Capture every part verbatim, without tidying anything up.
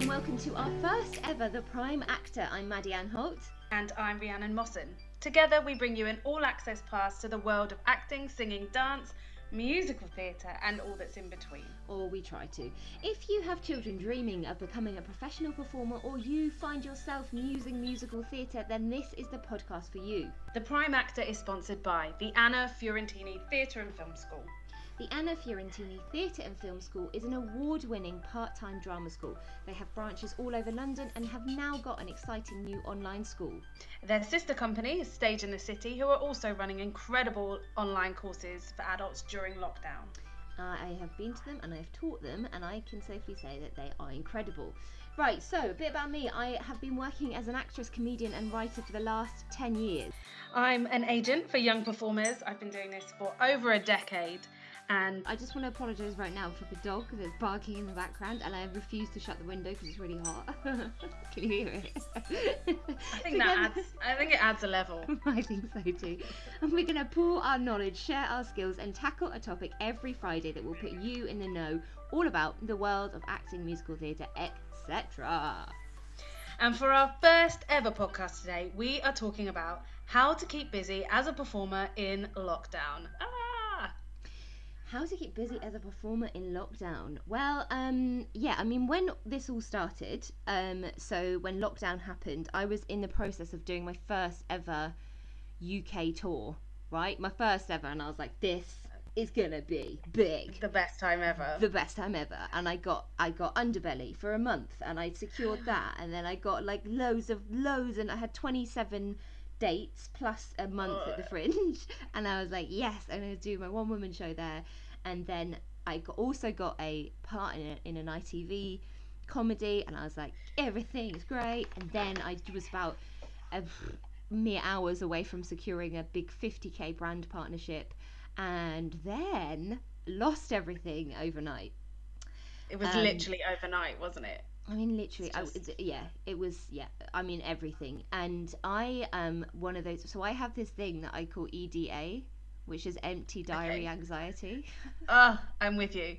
and welcome to our first ever The Prime Actor. I'm Maddie Anholt. And I'm Rhiannon Mosson. Together we bring you an all-access pass to the world of acting, singing, dance, musical theatre and all that's in between. Or we try to. If you have children dreaming of becoming a professional performer or you find yourself musing musical theatre, then this is the podcast for you. The Prime Actor is sponsored by the Anna Fiorentini Theatre and Film School. The Anna Fiorentini Theatre and Film School is an award-winning part-time drama school. They have branches all over London and have now got an exciting new online school. Their sister company is Stage in the City, who are also running incredible online courses for adults during lockdown. I have been to them and I've taught them, and I can safely say that they are incredible. Right, so a bit about me. I have been working as an actress, comedian and writer for the last ten years. I'm an agent for young performers. I've been doing this for over a decade. And I just want to apologise right now for the dog that's barking in the background, and I refuse to shut the window because it's really hot. Can you hear it? I think that adds, I think it adds a level. I think so too. And we're going to pool our knowledge, share our skills and tackle a topic every Friday that will put you in the know all about the world of acting, musical theatre, et cetera. And for our first ever podcast today, we are talking about how to keep busy as a performer in lockdown. How to keep busy as a performer in lockdown? Well, um, yeah, I mean, when this all started, um, so when lockdown happened, I was in the process of doing my first ever U K tour, right? My first ever, and I was like, this is gonna be big. The best time ever. The best time ever. And I got I got Underbelly for a month, and I secured that, and then I got like loads of loads, and I had twenty-seven dates plus a month oh. at the Fringe, and I was like, yes, I'm gonna do my one woman show there. And then I got, also got a part in, a, in an I T V comedy, and I was like, everything is great. And then I was about a mere hours away from securing a big fifty k brand partnership, and then lost everything overnight. It was um, literally overnight, wasn't it? I mean, literally, just... I, yeah, it was, yeah, I mean, everything. And I am one of those, so I have this thing that I call E D A, which is empty diary okay. anxiety. Oh, I'm with you.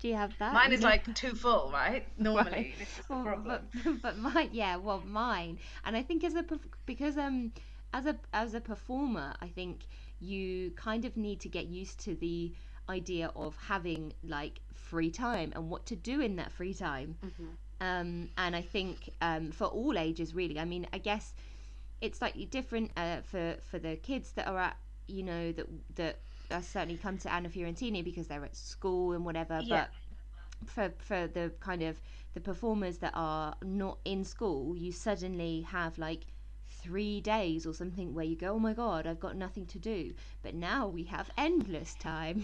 Do you have that? Mine is like too full, right? Normally, right. This is the well, problem. But, but mine, yeah, well, mine. And I think as a, because um, as a as a performer, I think you kind of need to get used to the idea of having like free time and what to do in that free time. Mm-hmm. um and I think um for all ages really, I mean, I guess it's slightly different uh for for the kids that are at, you know, that that uh, certainly come to Anna Fiorentini because they're at school and whatever, yeah. but for for the kind of the performers that are not in school, you suddenly have like three days or something where you go, oh my god, I've got nothing to do. But now we have endless time.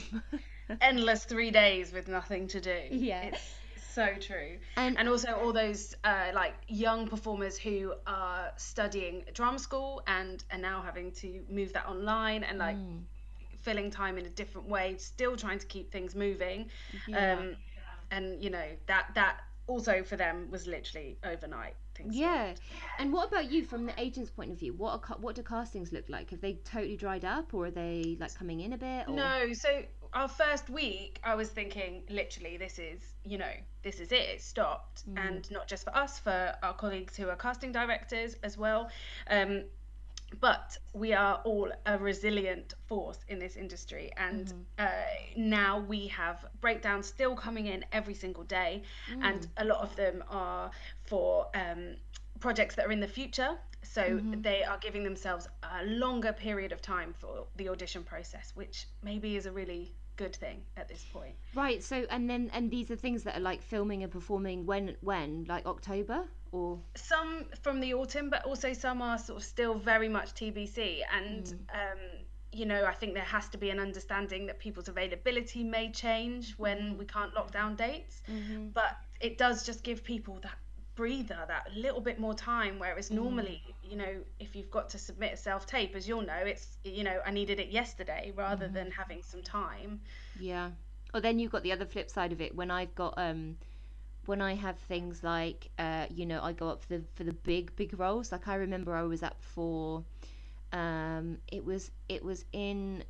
Endless three days with nothing to do. Yeah, it's so true. And, and also all those uh like young performers who are studying drama school and are now having to move that online and like mm. filling time in a different way, still trying to keep things moving. Yeah. um and you know that that also for them was literally overnight. Yeah. So. And what about you from the agent's point of view? What are, what do castings look like? Have they totally dried up or are they like coming in a bit? Or? No. So our first week, I was thinking literally this is, you know, this is it. It stopped. Mm. And not just for us, for our colleagues who are casting directors as well. Um, but we are all a resilient force in this industry. And mm. uh, now we have breakdowns still coming in every single day. Mm. And a lot of them are for um, projects that are in the future. So mm-hmm. they are giving themselves a longer period of time for the audition process, which maybe is a really good thing at this point. Right. So and then and these are things that are like filming and performing when when like October or some from the autumn, but also some are sort of still very much T B C. And, mm. um, you know, I think there has to be an understanding that people's availability may change when we can't lock down dates. Mm-hmm. But it does just give people that breather, that little bit more time, whereas normally, mm. you know, if you've got to submit a self-tape, as you'll know, it's, you know, I needed it yesterday rather mm. than having some time. Yeah. Or then you've got the other flip side of it when I've got um when I have things like uh you know, I go up for the for the big big roles. Like I remember I was up for um it was it was in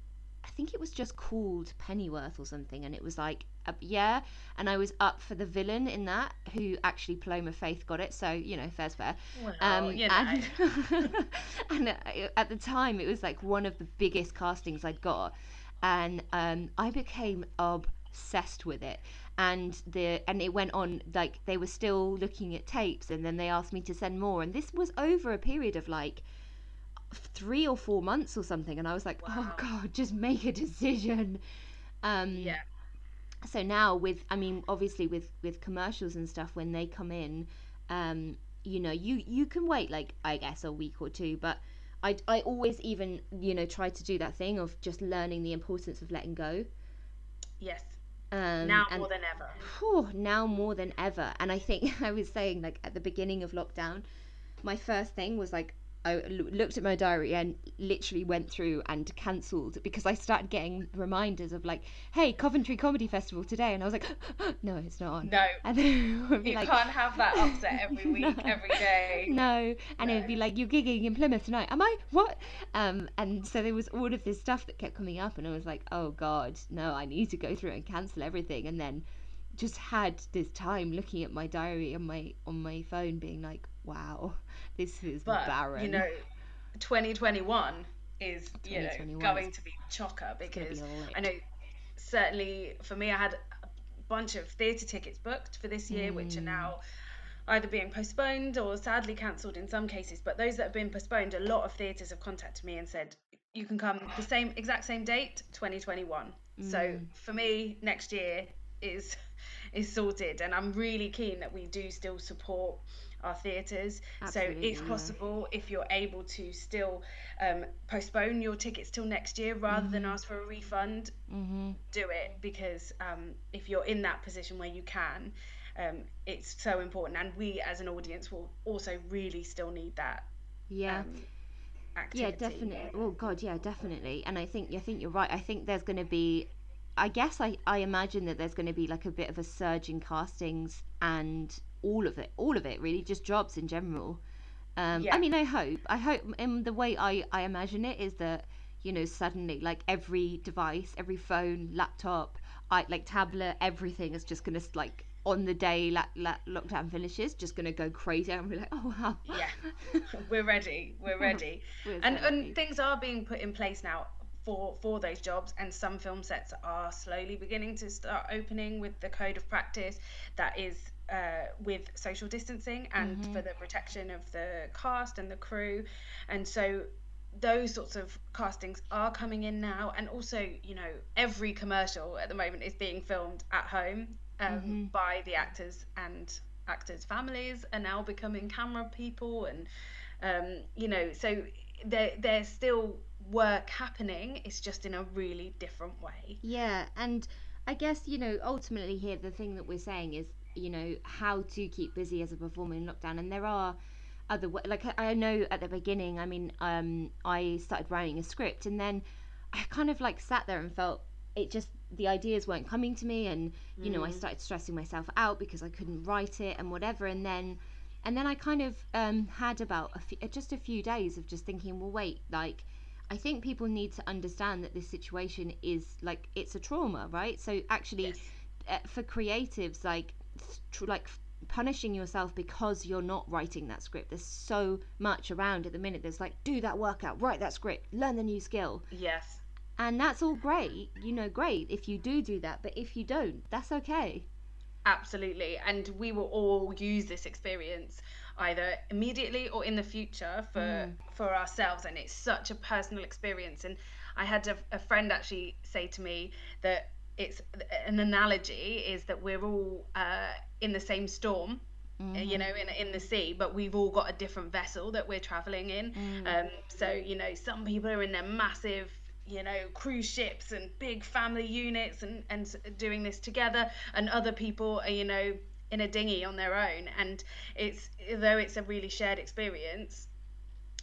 I think it was just called Pennyworth or something, and it was like, uh, yeah, and I was up for the villain in that, who actually Paloma Faith got it, so, you know, fair's fair. Well, um, you know. And, and at the time, it was like one of the biggest castings I'd got, and um, I became obsessed with it. And the and it went on, like, they were still looking at tapes, and then they asked me to send more, and this was over a period of like three or four months or something, and I was like, wow. Oh god, just make a decision. Um yeah so now with I mean obviously with with commercials and stuff, when they come in, um you know, you you can wait like I guess a week or two, but I I always even you know try to do that thing of just learning the importance of letting go. Yes. Um, now and, more than ever. Oh, now more than ever. And I think I was saying, like, at the beginning of lockdown, my first thing was like, I l- looked at my diary and literally went through and cancelled, because I started getting reminders of like, hey, Coventry Comedy Festival today, and I was like, no, it's not on. No. And then it would be you like, can't have that upset every week, no, every day. No. And no. It would be like, you're gigging in Plymouth tonight. Am I? What? Um, and so there was all of this stuff that kept coming up, and I was like, oh god, no, I need to go through and cancel everything. And then just had this time looking at my diary on my on my phone, being like, wow, this is but, barren. You know, twenty twenty-one is twenty twenty-one you know going to be chocker, because be I know certainly for me, I had a bunch of theatre tickets booked for this year, mm. which are now either being postponed or sadly cancelled in some cases. But those that have been postponed, a lot of theatres have contacted me and said, you can come the same exact same date, twenty twenty-one. Mm. So for me, next year is is sorted, and I'm really keen that we do still support our theatres. Absolutely. So if possible, if you're able to still um, postpone your tickets till next year rather mm-hmm. than ask for a refund, mm-hmm. do it, because um, if you're in that position where you can, um, it's so important, and we as an audience will also really still need that. Yeah. Um, activity. Yeah, definitely. Oh god, yeah, definitely. And I think I think you're right. I think there's going to be, I guess I, I imagine that there's going to be like a bit of a surge in castings and all of it, all of it really, just jobs in general. Um, yeah. I mean, I hope, I hope in the way I, I imagine it is that, you know, suddenly like every device, every phone, laptop, I, like tablet, everything is just going to like on the day la- la- lockdown finishes, just going to go crazy and be like, oh wow. Yeah, we're ready, we're ready. we're and, so and ready. Things are being put in place now for for those jobs, and some film sets are slowly beginning to start opening with the code of practice that is uh with social distancing and mm-hmm. for the protection of the cast and the crew, and so those sorts of castings are coming in now. And also, you know, every commercial at the moment is being filmed at home um mm-hmm. by the actors, and actors' families are now becoming camera people, and um you know, so there there's still work happening, it's just in a really different way. Yeah. And I guess, you know, ultimately here the thing that we're saying is, you know, how to keep busy as a performer in lockdown. And there are other, like, I know at the beginning, I mean, um I started writing a script, and then I kind of like sat there and felt it just, the ideas weren't coming to me, and you mm. know, I started stressing myself out because I couldn't write it and whatever, and then and then I kind of um had about a few, just a few days of just thinking, well wait, like I think people need to understand that this situation is like, it's a trauma, right? So actually, yes. uh, for creatives, like tr- like punishing yourself because you're not writing that script. There's so much around at the minute. There's like, do that workout, write that script, learn the new skill. Yes. And that's all great, you know, great if you do do that, but if you don't, that's okay. Absolutely. And we will all use this experience either immediately or in the future for mm. for ourselves, and it's such a personal experience. And I had a, a friend actually say to me that it's an analogy is that we're all uh, in the same storm, mm. you know, in in the sea, but we've all got a different vessel that we're traveling in. Mm. Um, so, you know, some people are in their massive, you know, cruise ships and big family units and, and doing this together, and other people are, you know, in a dinghy on their own. And it's, though it's a really shared experience,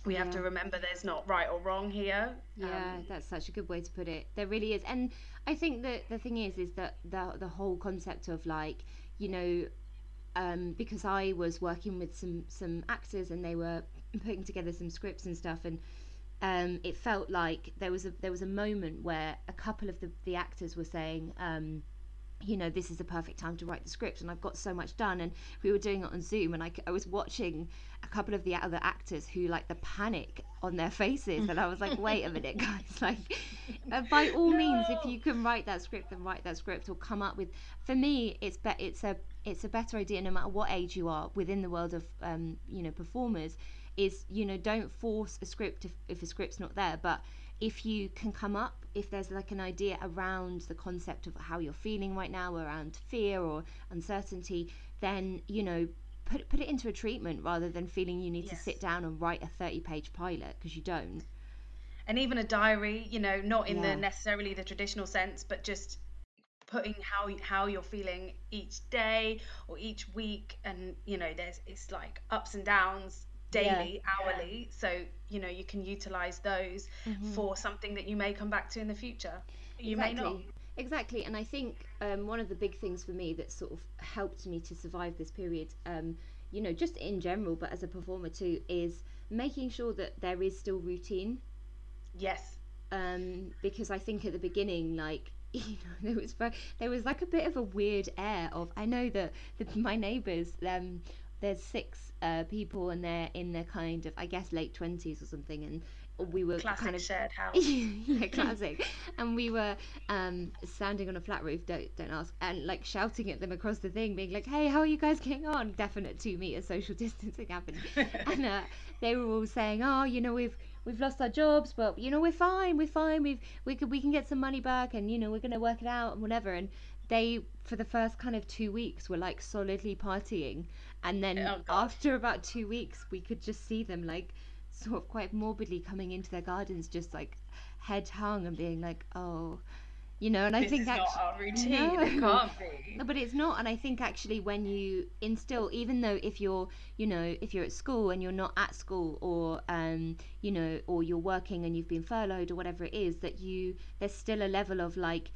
we yeah. have to remember there's not right or wrong here. Yeah, um, that's such a good way to put it. There really is. And I think that the thing is, is that the the whole concept of like, you know, um, because I was working with some, some actors, and they were putting together some scripts and stuff, and um, it felt like there was a there was a moment where a couple of the, the actors were saying, um, you know, this is the perfect time to write the script, and I've got so much done. And we were doing it on Zoom, and I, I was watching a couple of the other actors who, like, the panic on their faces, and I was like, wait a minute, guys, like, by all no. means, if you can write that script, then write that script, or come up with, for me, it's be- it's a it's a better idea, no matter what age you are, within the world of, um, you know, performers, is, you know, don't force a script if, if a script's not there, but if you can come up, if there's like an idea around the concept of how you're feeling right now, around fear or uncertainty, then, you know, put put it into a treatment rather than feeling you need yes. to sit down and write a thirty-page pilot, because you don't. And even a diary, you know, not in yeah. the necessarily the traditional sense, but just putting how how you're feeling each day or each week, and, you know, there's it's like ups and downs. Daily, yeah. hourly, so, you know, you can utilize those mm-hmm. for something that you may come back to in the future. You exactly. may not. Exactly. And I think um, one of the big things for me that sort of helped me to survive this period, um, you know, just in general, but as a performer too, is making sure that there is still routine. Yes. Um, because I think at the beginning, like, you know, there was there was like a bit of a weird air of, I know that the, my neighbors, um, there's six uh, people, and they're in their kind of, I guess, late twenties or something, and we were classic kind of shared house, yeah, classic, and we were um, standing on a flat roof, don't don't ask, and like shouting at them across the thing, being like, "Hey, how are you guys getting on?" Definite two meter social distancing happened, and uh, they were all saying, "Oh, you know, we've we've lost our jobs, but you know, we're fine, we're fine, we've we could we can get some money back, and you know, we're gonna work it out and whatever." And they, for the first kind of two weeks, were like solidly partying, and then oh, after about two weeks we could just see them like sort of quite morbidly coming into their gardens, just like head hung, and being like, oh, you know, and this I think that's not our routine. No, it can't be. But it's not. And I think actually when you instill, even though if you're, you know, if you're at school and you're not at school, or um you know, or you're working and you've been furloughed or whatever it is, that you there's still a level of like,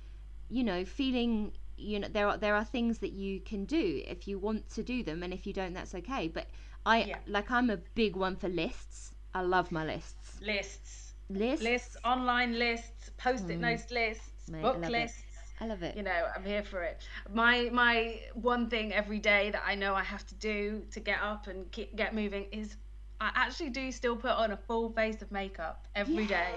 you know, feeling, you know, there are there are things that you can do if you want to do them, and if you don't, that's okay. But I yeah. like I'm a big one for lists. I love my lists. Lists. Lists. Lists. Online lists. Post-it mm. notes lists. Mate, book I lists. It. I love it. You know, I'm here for it. My my one thing every day that I know I have to do to get up and keep, get moving is, I actually do still put on a full face of makeup every yeah. day.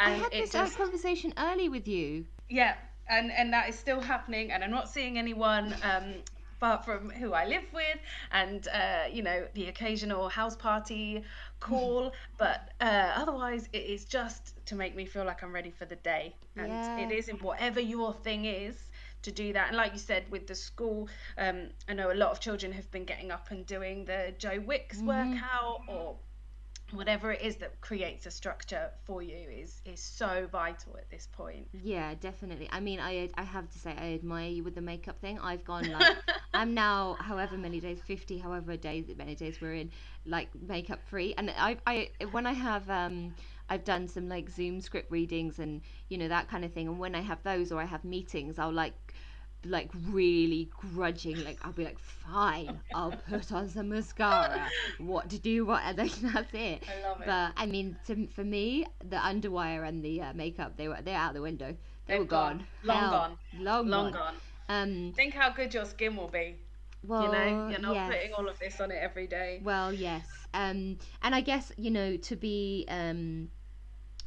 And I had this just... conversation early with you. Yeah. And and that is still happening, and I'm not seeing anyone um, apart from who I live with, and uh, you know, the occasional house party call. But uh, otherwise, it is just to make me feel like I'm ready for the day, and yeah. it is in whatever your thing is to do that. And like you said, with the school, um, I know a lot of children have been getting up and doing the Joe Wicks mm-hmm. workout, or whatever it is that creates a structure for you is is so vital at this point. Yeah, definitely. I mean, I I have to say, I admire you with the makeup thing. I've gone like, I'm now however many days, fifty, however days many days we're in, like makeup free. And I I when I have um I've done some like Zoom script readings and you know that kind of thing. And when I have those or I have meetings, I'll like. like really grudging, like I'll be like, fine, I'll put on some mascara, what to do, what, and that's it. I love it. But I mean, to, for me, the underwire and the uh, makeup, they were they're out the window. They They've were gone, gone. Long, gone. long long gone long gone um Think how good your skin will be. Well, you know, you're not yes. putting all of this on it every day. Well, yes. Um and I guess, you know, to be um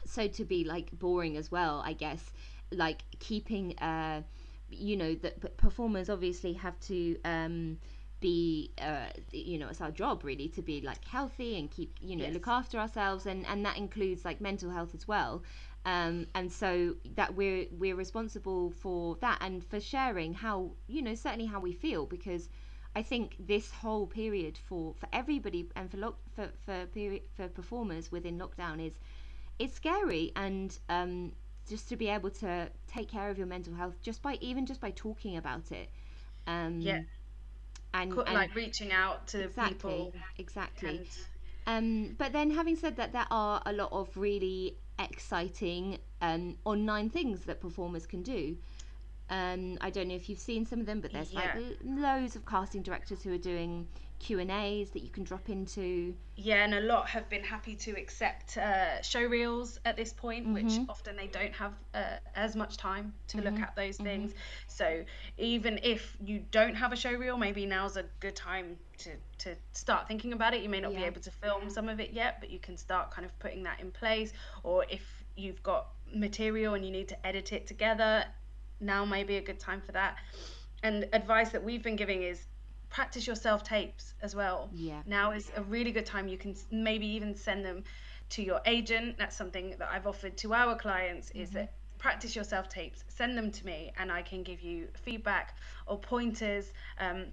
so to be like boring as well, I guess, like keeping uh you know, that performers obviously have to um be uh you know, it's our job really to be like healthy and keep, you know, yes. look after ourselves, and and that includes like mental health as well, um and so that we're we're responsible for that, and for sharing how, you know, certainly how we feel, because I think this whole period for for everybody, and for lock for for period for performers within lockdown, is it's scary. And um just to be able to take care of your mental health just by even just by talking about it, um yeah and, like and reaching out to exactly, people exactly and... um but then having said that, there are a lot of really exciting um online things that performers can do, Um, I don't know if you've seen some of them, but there's yeah. like loads of casting directors who are doing Q and A's that you can drop into. Yeah, and a lot have been happy to accept uh, showreels at this point, mm-hmm. which often they don't have uh, as much time to mm-hmm. look at those things. Mm-hmm. So even if you don't have a showreel, maybe now's a good time to, to start thinking about it. You may not yeah. be able to film some of it yet, but you can start kind of putting that in place. Or if you've got material and you need to edit it together, now may be a good time for that. And advice that we've been giving is practice your self-tapes as well. Yeah. Now is a really good time. You can maybe even send them to your agent. That's something that I've offered to our clients, mm-hmm. is that practice your self-tapes, send them to me, and I can give you feedback or pointers um,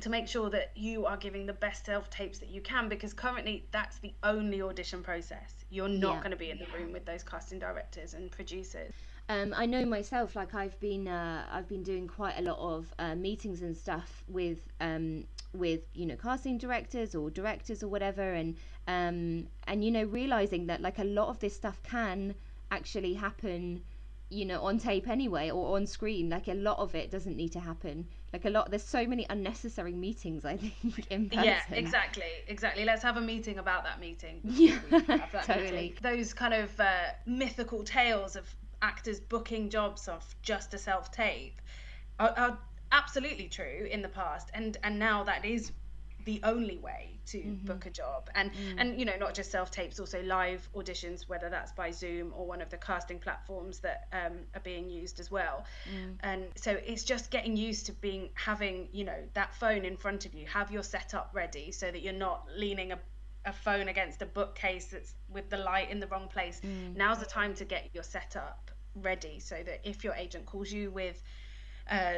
to make sure that you are giving the best self-tapes that you can, because currently that's the only audition process. You're not yeah. going to be in the room with those casting directors and producers. Um, I know myself, like I've been, uh, I've been doing quite a lot of uh, meetings and stuff with, um, with you know, casting directors or directors or whatever, and um, and you know, realizing that like a lot of this stuff can actually happen, you know, on tape anyway or on screen. Like a lot of it doesn't need to happen. Like a lot, there's so many unnecessary meetings, I think, in person. Yeah, exactly, exactly. Let's have a meeting about that meeting. Yeah, that totally. Meeting. Those kind of uh, mythical tales of actors booking jobs off just a self-tape are, are absolutely true in the past, and and now that is the only way to mm-hmm. book a job. And mm. and you know, not just self-tapes, also live auditions, whether that's by Zoom or one of the casting platforms that um, are being used as well. Mm. And so it's just getting used to being having you know that phone in front of you, have your setup ready so that you're not leaning a a phone against a bookcase that's with the light in the wrong place. Mm. Now's the time to get your setup ready so that if your agent calls you with uh,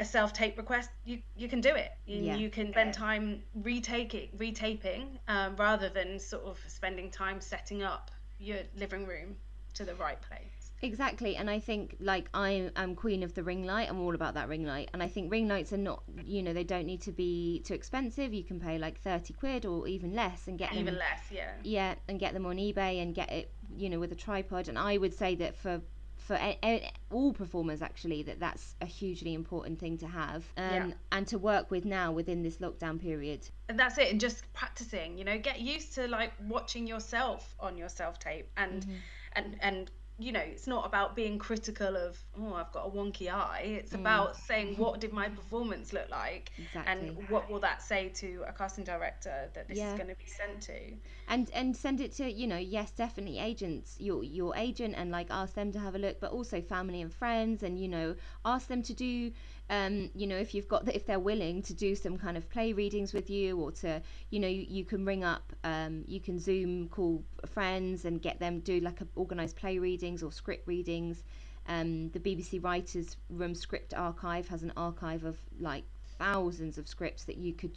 a self-tape request, you you can do it. You, yeah. you can spend time retaking, retaping um, rather than sort of spending time setting up your living room to the right place. Exactly, and I think like I am queen of the ring light. I'm all about that ring light, and I think ring lights are not, you know, they don't need to be too expensive. You can pay like thirty quid or even less and get them, even less, yeah, yeah, and get them on eBay and get it, you know, with a tripod. And I would say that for for a, a, all performers actually, that that's a hugely important thing to have um, yeah. and to work with now within this lockdown period. And that's it, and just practicing, you know, get used to like watching yourself on your self tape and mm-hmm. and and. You know, it's not about being critical of, oh, I've got a wonky eye. It's mm. about saying, what did my performance look like? Exactly. And what will that say to a casting director that this yeah. is going to be sent to? And and send it to, you know, yes, definitely agents, your your agent, and like ask them to have a look, but also family and friends, and, you know, ask them to do, um, you know, if you've got, the, if they're willing to do some kind of play readings with you, or to, you know, you, you can ring up, um, you can Zoom call friends and get them do like a organised play reading or script readings. Um, the B B C Writers Room Script Archive has an archive of like thousands of scripts that you could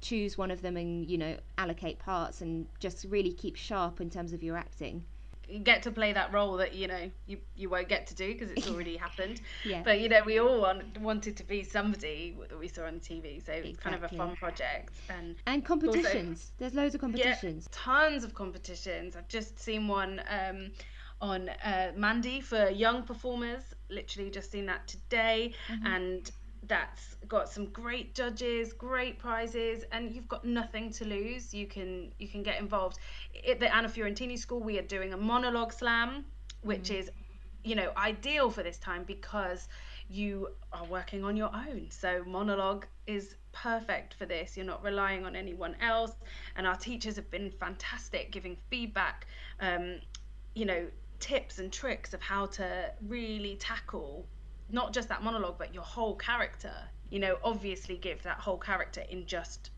choose one of them and, you know, allocate parts and just really keep sharp in terms of your acting. You get to play that role that, you know, you, you won't get to do because it's already happened. Yeah. But, you know, we all want, wanted to be somebody that we saw on T V. So exactly. It's kind of a fun project. And, and competitions. Also, there's loads of competitions. Yeah, tons of competitions. I've just seen one... Um, on uh, Mandy for young performers, literally just seen that today, mm-hmm. and that's got some great judges, great prizes, and you've got nothing to lose. You can you can get involved. At the Anna Fiorentini School, we are doing a monologue slam, which mm-hmm. is, you know, ideal for this time because you are working on your own. So monologue is perfect for this. You're not relying on anyone else, and our teachers have been fantastic giving feedback, um, you know, tips and tricks of how to really tackle not just that monologue but your whole character. You know, obviously give that whole character in just,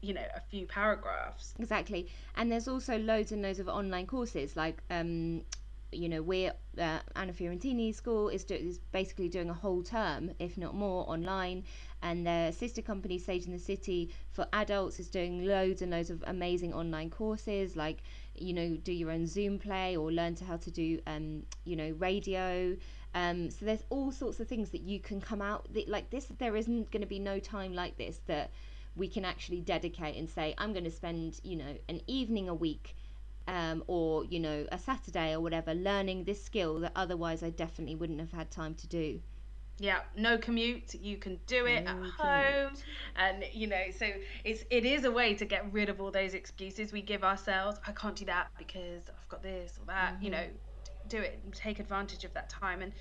you know, a few paragraphs. Exactly. And there's also loads and loads of online courses, like um you know, we're uh, Anna Fiorentini School is, do- is basically doing a whole term, if not more, online, and their sister company Stage in the City for adults is doing loads and loads of amazing online courses, like, you know, do your own Zoom play or learn to how to do um you know radio. Um so there's all sorts of things that you can come out that, like this, there isn't going to be no time like this that we can actually dedicate and say, I'm going to spend, you know, an evening a week Um, or, you know, a Saturday or whatever, learning this skill that otherwise I definitely wouldn't have had time to do. Yeah, no commute. You can do it no at home, commute. And you know, so it's it is a way to get rid of all those excuses we give ourselves. I can't do that because I've got this or that. Mm-hmm. You know, do it and take advantage of that time. And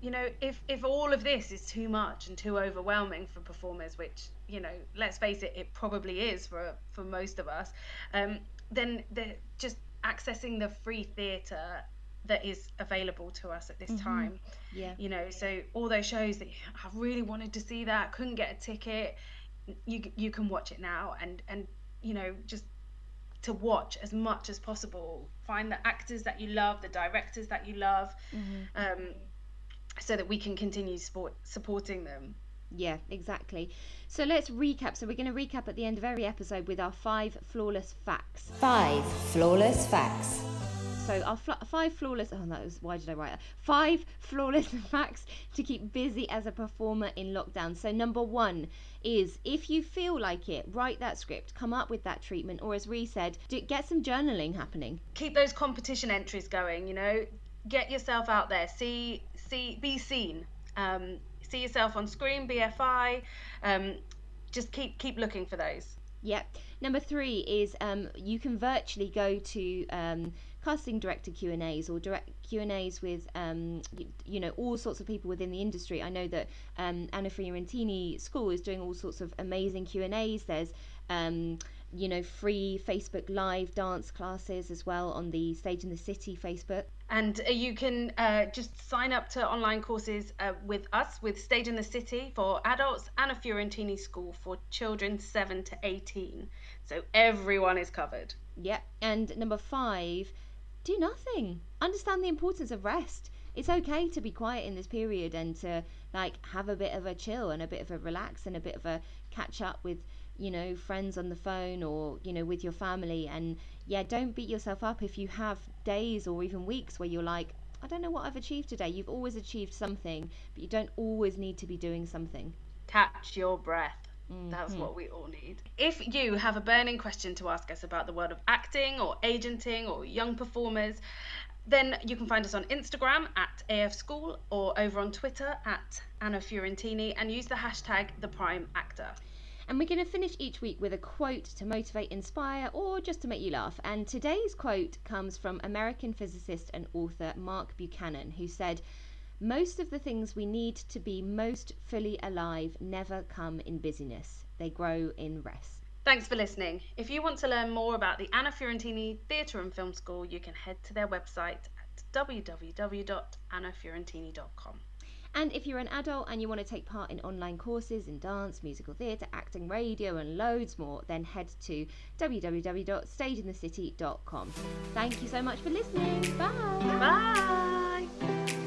you know, if if all of this is too much and too overwhelming for performers, which you know, let's face it, it probably is for for most of us, um, then they're just accessing the free theatre that is available to us at this mm-hmm. time. Yeah. You know, so all those shows that I really wanted to see that couldn't get a ticket, you you can watch it now, and and you know, just to watch as much as possible. Find the actors that you love, the directors that you love, mm-hmm. um, so that we can continue support, supporting them. Yeah, exactly. So let's recap. So we're going to recap at the end of every episode with our five flawless facts. Five flawless facts. So our fl- five flawless, oh no, why did I write that? Five flawless facts to keep busy as a performer in lockdown. So number one is, if you feel like it, write that script, come up with that treatment, or as Rhi said, do, get some journaling happening. Keep those competition entries going, you know, get yourself out there, see, see, be seen, um, see yourself on screen, B F I, um, just keep, keep looking for those. Yep. Number three is um, you can virtually go to um, casting director Q and A's or direct Q and A's with, um, you, you know, all sorts of people within the industry. I know that um, Anna Fiorentini School is doing all sorts of amazing Q and A's. There's, um, you know, free Facebook Live dance classes as well on the Stage in the City Facebook. And you can uh, just sign up to online courses uh, with us, with Stage in the City for adults, and Anna Fiorentini School for children seven to eighteen. So everyone is covered. Yep. And number five, do nothing. Understand the importance of rest. It's okay to be quiet in this period and to like have a bit of a chill and a bit of a relax and a bit of a catch up with, you know, friends on the phone or, you know, with your family. And yeah, don't beat yourself up if you have days or even weeks where you're like, I don't know what I've achieved today. You've always achieved something, but you don't always need to be doing something. Catch your breath. Mm-hmm. That's what we all need. If you have a burning question to ask us about the world of acting or agenting or young performers, then you can find us on Instagram at A F School or over on Twitter at Anna Fiorentini, and use the hashtag ThePrimeActor. And we're going to finish each week with a quote to motivate, inspire, or just to make you laugh. And today's quote comes from American physicist and author Mark Buchanan, who said, "Most of the things we need to be most fully alive never come in busyness. They grow in rest." Thanks for listening. If you want to learn more about the Anna Fiorentini Theatre and Film School, you can head to their website at w w w dot anna fiorentini dot com. And if you're an adult and you want to take part in online courses in dance, musical theatre, acting, radio, and loads more, then head to w w w dot stage in the city dot com. Thank you so much for listening. Bye. Bye.